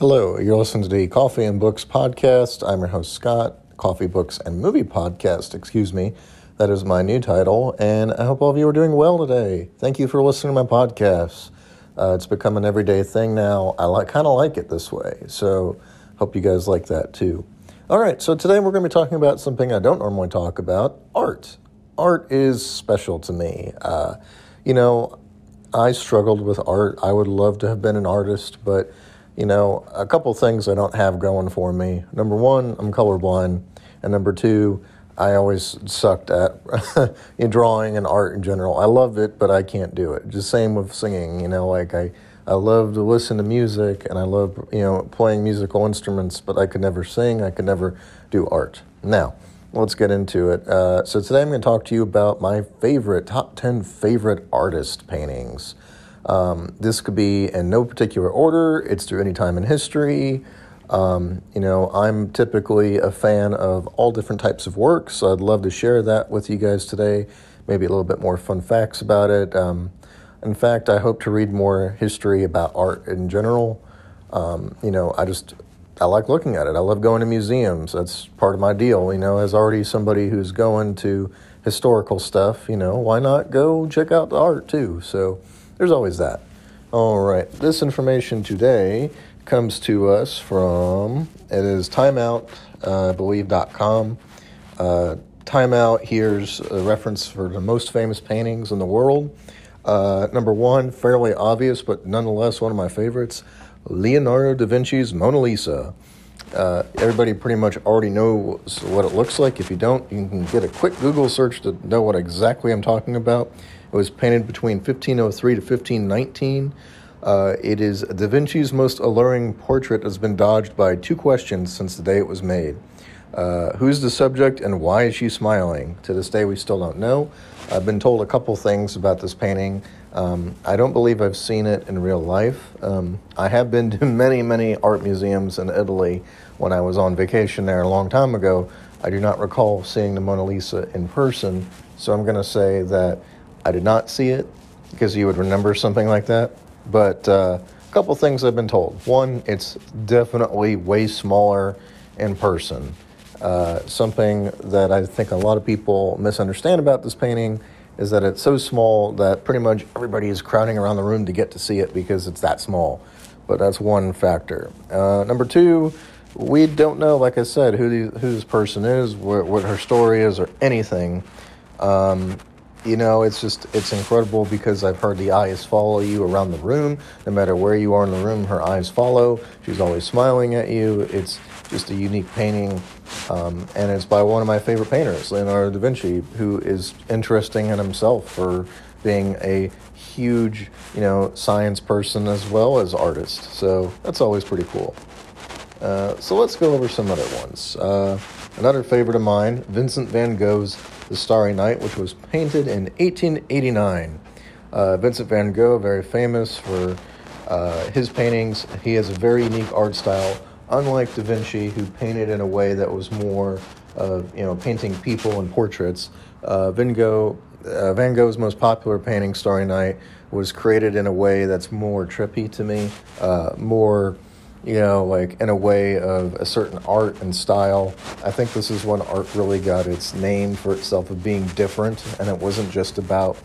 Hello, you're listening to the Coffee and Books podcast. I'm your host, Scott. Coffee, Books, and Movie podcast, That is my new title, and I hope all of you are doing well today. Thank you for listening to my podcast. It's become an everyday thing now. I kind of like it this way, so hope you guys like that too. All right, so today we're going to be talking about something I don't normally talk about, art. Art is special to me. You know, I struggled with art. I would love to have been an artist, but you know, a couple things I don't have going for me. Number one, I'm colorblind. And number two, I always sucked at drawing and art in general. I love it, but I can't do it. Just same with singing, you know, like I love to listen to music and I love, you know, playing musical instruments, but I could never sing. I could never do art. Now, let's get into it. So today I'm going to talk to you about my favorite, top 10 favorite artist paintings. This could be in no particular order. It's through any time in history. You know, I'm typically a fan of all different types of works, so I'd love to share that with you guys today. Maybe a little bit more fun facts about it. In fact, I hope to read more history about art in general. You know, I like looking at it. I love going to museums. That's part of my deal. You know, as already somebody who's going to historical stuff, you know, why not go check out the art too? So there's always that. All right, this information today comes to us from, it is Timeout, I believe, .com. Timeout, here's a reference for the most famous paintings in the world. Number one, fairly obvious, but nonetheless one of my favorites, Leonardo da Vinci's Mona Lisa. Everybody pretty much already knows what it looks like. If you don't, you can get a quick Google search to know what exactly I'm talking about. It was painted between 1503 to 1519. It is Da Vinci's most alluring portrait has been dodged by two questions since the day it was made. Who's the subject and why is she smiling? To this day, we still don't know. I've been told a couple things about this painting. I don't believe I've seen it in real life. I have been to many, many art museums in Italy when I was on vacation there a long time ago. I do not recall seeing the Mona Lisa in person, so I'm going to say that I did not see it because you would remember something like that. But a couple things I've been told. One, it's definitely way smaller in person. Something that I think a lot of people misunderstand about this painting is that it's so small that pretty much everybody is crowding around the room to get to see it because it's that small. But that's one factor. Number two, we don't know, like I said, who this person is, what her story is, or anything. You know, it's incredible because I've heard the eyes follow you around the room. No matter where you are in the room, her eyes follow. She's always smiling at you. It's just a unique painting. And it's by one of my favorite painters, Leonardo da Vinci, who is interesting in himself for being a huge, you know, science person as well as artist. So that's always pretty cool. So let's go over some other ones. Another favorite of mine, Vincent van Gogh's The Starry Night, which was painted in 1889. Vincent van Gogh, very famous for his paintings. He has a very unique art style, unlike Da Vinci, who painted in a way that was more of, you know, painting people and portraits. Van Gogh's most popular painting, Starry Night, was created in a way that's more trippy to me, more, you know, like in a way of a certain art and style. I think this is when art really got its name for itself of being different, and it wasn't just about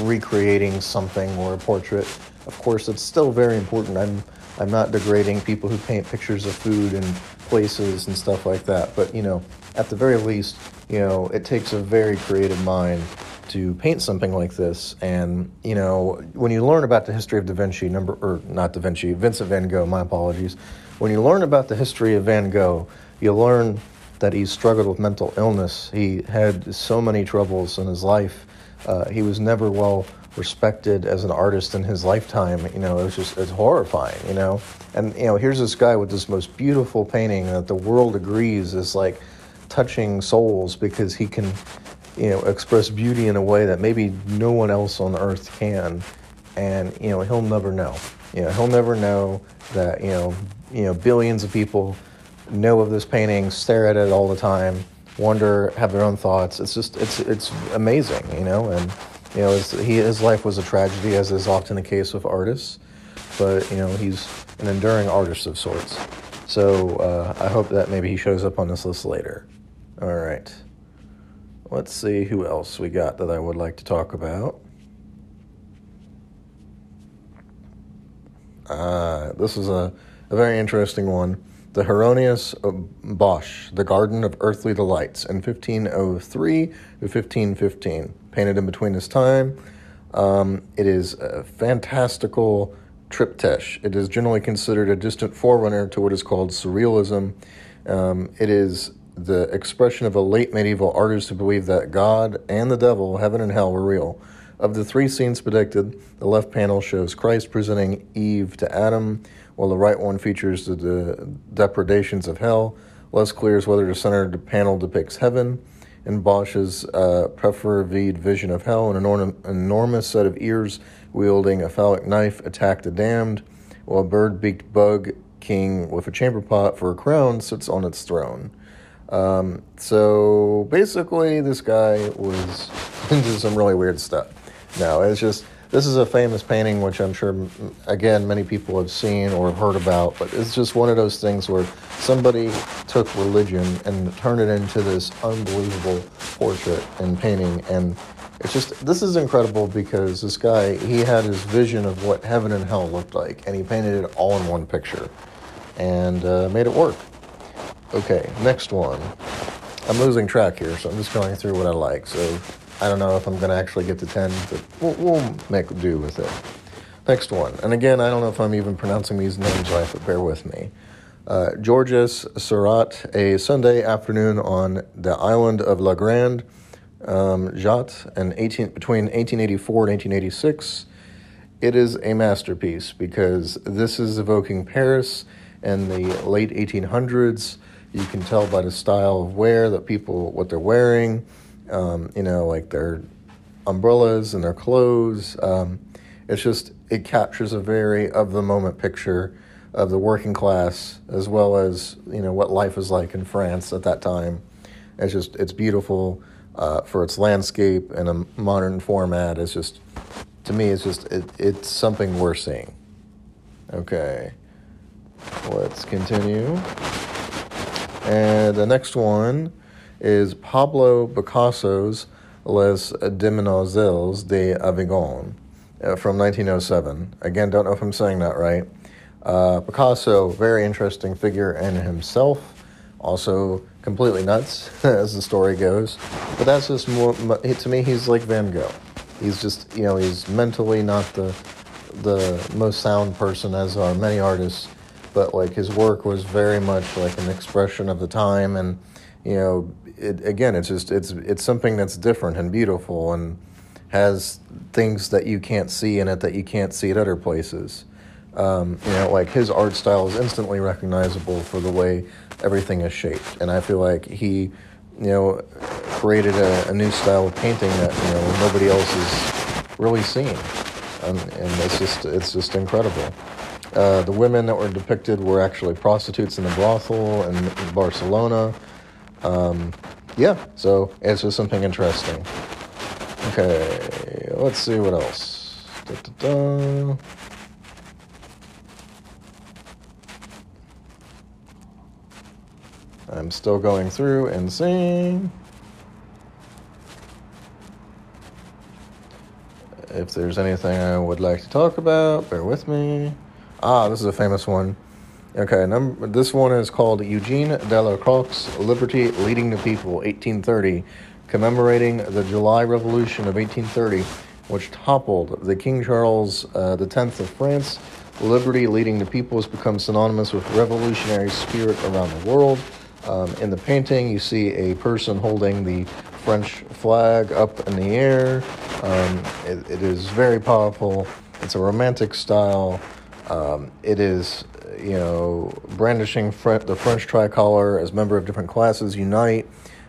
recreating something or a portrait. Of course, it's still very important. I'm not degrading people who paint pictures of food and places and stuff like that, but, you know, at the very least, you know, it takes a very creative mind to paint something like this. And, you know, when you learn about the history of Vincent van Gogh, my apologies. When you learn about the history of Van Gogh, you learn that he struggled with mental illness. He had so many troubles in his life. He was never well respected as an artist in his lifetime. You know, it's horrifying, you know. And, you know, here's this guy with this most beautiful painting that the world agrees is like touching souls because he can, you know, express beauty in a way that maybe no one else on earth can. And, you know, he'll never know. You know, he'll never know that, you know, billions of people know of this painting, stare at it all the time, wonder, have their own thoughts. It's just, it's amazing, you know. And, you know, his life was a tragedy, as is often the case with artists. but, he's an enduring artist of sorts. So I hope that maybe he shows up on this list later. All right. Let's see who else we got that I would like to talk about. This is a very interesting one. The Hieronymus Bosch, The Garden of Earthly Delights, in 1503 to 1515, painted in between his time. It is a fantastical triptych. It is generally considered a distant forerunner to what is called surrealism. It is the expression of a late medieval artist who believed that God and the devil, heaven and hell, were real. Of the three scenes predicted, the left panel shows Christ presenting Eve to Adam, while the right one features the depredations of hell. Less clear is whether the center panel depicts heaven. In Bosch's perfervid vision of hell, an enormous set of ears wielding a phallic knife attack the damned, while a bird-beaked bug king with a chamber pot for a crown sits on its throne. So basically, this guy was into some really weird stuff. No, it's just, this is a famous painting, which I'm sure, again, many people have seen or have heard about, but it's just one of those things where somebody took religion and turned it into this unbelievable portrait and painting, and it's just, this is incredible because this guy, he had his vision of what heaven and hell looked like, and he painted it all in one picture, and made it work. Okay, next one. I'm losing track here, so I'm just going through what I like, so I don't know if I'm going to actually get to 10, but we'll make do with it. Next one. And again, I don't know if I'm even pronouncing these names right, but bear with me. Georges Seurat, a Sunday afternoon on the island of La Grande Jatte, between 1884 and 1886. It is a masterpiece because this is evoking Paris in the late 1800s. You can tell by the style of wear that people, what they're wearing. Like their umbrellas and their clothes. It's just, it captures a very of-the-moment picture of the working class, as well as, what life is like in France at that time. It's just, it's beautiful for its landscape and a modern format. It's just, to me, it's something we're seeing. Okay, let's continue. And the next one is Pablo Picasso's Les Demoiselles d'Avignon from 1907. Again, don't know if I'm saying that right. Picasso, very interesting figure in himself, also completely nuts, as the story goes. But that's just more, to me, he's like Van Gogh. He's just, he's mentally not the most sound person, as are many artists, but like his work was very much like an expression of the time, and it's something that's different and beautiful and has things that you can't see in it that you can't see at other places. Like his art style is instantly recognizable for the way everything is shaped. And I feel like he, created a new style of painting that, nobody else is really seeing. And it's just incredible. The women that were depicted were actually prostitutes in the brothel in Barcelona. So it's just something interesting. Okay, let's see what else. I'm still going through and seeing if there's anything I would like to talk about. Bear with me. This is a famous one. Okay, this one is called Eugene Delacroix's Liberty Leading the People, 1830, commemorating the July Revolution of 1830, which toppled the King Charles X of France. Liberty Leading the People has become synonymous with revolutionary spirit around the world. In the painting, you see a person holding the French flag up in the air. It is very powerful. It's a romantic style. It is, brandishing the French tricolor as member of different classes unite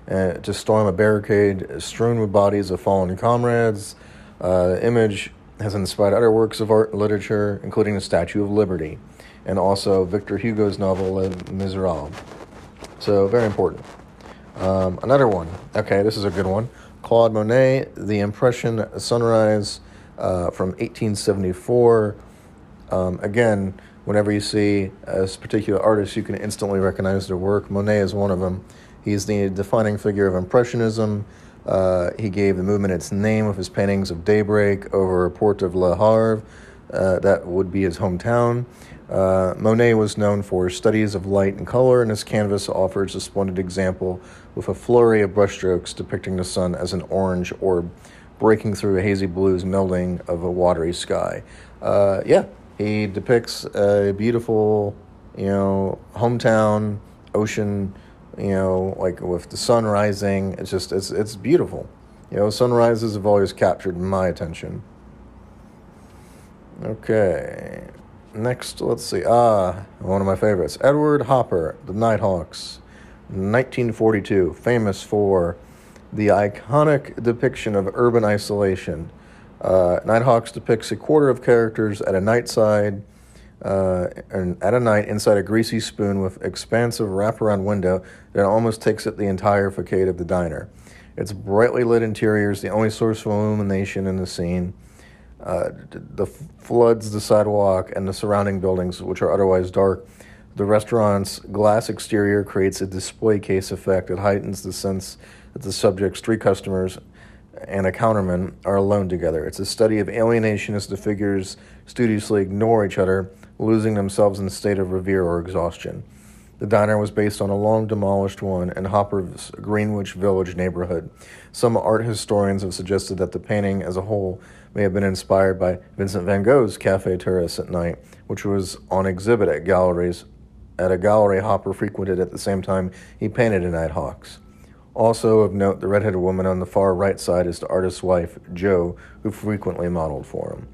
to storm a barricade strewn with bodies of fallen comrades. The image has inspired other works of art and literature, including the Statue of Liberty, and also Victor Hugo's novel Les Misérables. So very important. Another one. Okay, this is a good one. Claude Monet, the Impression, Sunrise from 1874. Again, whenever you see a particular artist, you can instantly recognize their work. Monet is one of them. He's the defining figure of Impressionism. He gave the movement its name with his paintings of daybreak over a port of Le Havre. That would be his hometown. Monet was known for his studies of light and color, and his canvas offers a splendid example with a flurry of brushstrokes depicting the sun as an orange orb breaking through a hazy blue's melding of a watery sky. He depicts a beautiful, hometown, ocean, like with the sun rising. It's just, it's beautiful. Sunrises have always captured my attention. Okay, next, let's see. One of my favorites, Edward Hopper, The Nighthawks, 1942, famous for the iconic depiction of urban isolation. Nighthawks depicts a quarter of characters at a nightside, and at a night inside a greasy spoon with expansive wraparound window that almost takes up the entire facade of the diner. Its brightly lit interior is the only source of illumination in the scene. The floods the sidewalk and the surrounding buildings, which are otherwise dark. The restaurant's glass exterior creates a display case effect that heightens the sense that the subject's three customers and a counterman are alone together. It's a study of alienation as the figures studiously ignore each other, losing themselves in a state of reverie or exhaustion. The diner was based on a long-demolished one in Hopper's Greenwich Village neighborhood. Some art historians have suggested that the painting as a whole may have been inspired by Vincent van Gogh's Cafe Terrace at Night, which was on exhibit at a gallery Hopper frequented at the same time he painted The Nighthawks. Also of note, the red-headed woman on the far right side is the artist's wife, Jo, who frequently modeled for him.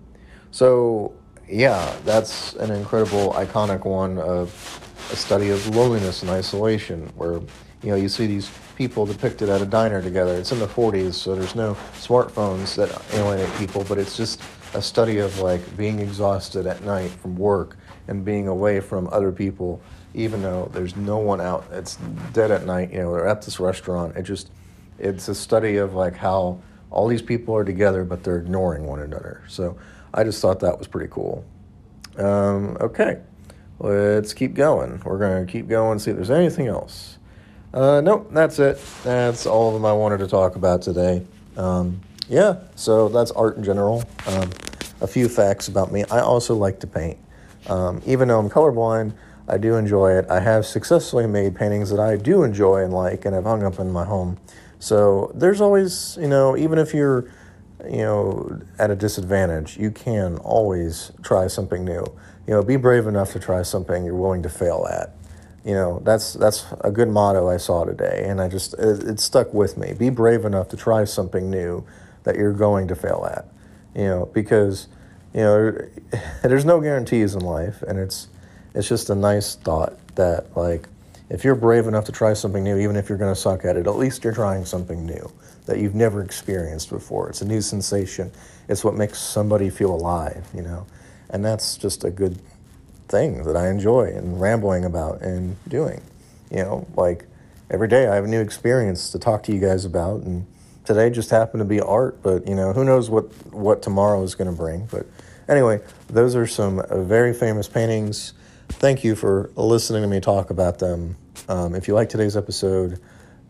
So, yeah, that's an incredible, iconic one of a study of loneliness and isolation, where you see these people depicted at a diner together. It's in the 40s, so there's no smartphones that alienate people, but it's just a study of being exhausted at night from work and being away from other people, even though there's no one out. It's dead at night. They're at this restaurant. It's a study of how all these people are together, but they're ignoring one another. So I just thought that was pretty cool. Okay. Let's keep going. We're going to keep going, see if there's anything else. Nope, that's it. That's all of them I wanted to talk about today. So that's art in general. A few facts about me. I also like to paint. Even though I'm colorblind, I do enjoy it. I have successfully made paintings that I do enjoy and like, and I've hung up in my home. So there's always, even if you're, at a disadvantage, you can always try something new. Be brave enough to try something you're willing to fail at. That's a good motto I saw today, and it stuck with me. Be brave enough to try something new that you're going to fail at. Because there's no guarantees in life, and it's just a nice thought that if you're brave enough to try something new, even if you're going to suck at it, at least you're trying something new that you've never experienced before. It's a new sensation. It's what makes somebody feel alive. And that's just a good thing that I enjoy and rambling about and doing. Every day I have a new experience to talk to you guys about. And today just happened to be art, but, who knows what tomorrow is going to bring. But anyway, those are some very famous paintings. Thank you for listening to me talk about them. If you like today's episode,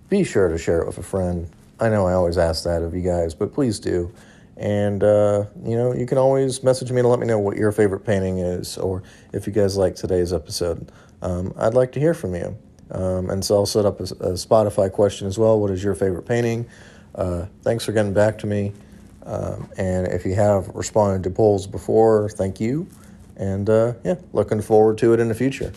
be sure to share it with a friend. I know I always ask that of you guys, but please do. And, you can always message me to let me know what your favorite painting is, or if you guys like today's episode. I'd like to hear from you. And so I'll set up a Spotify question as well. What is your favorite painting? Thanks for getting back to me. And if you have responded to polls before, thank you. And, looking forward to it in the future.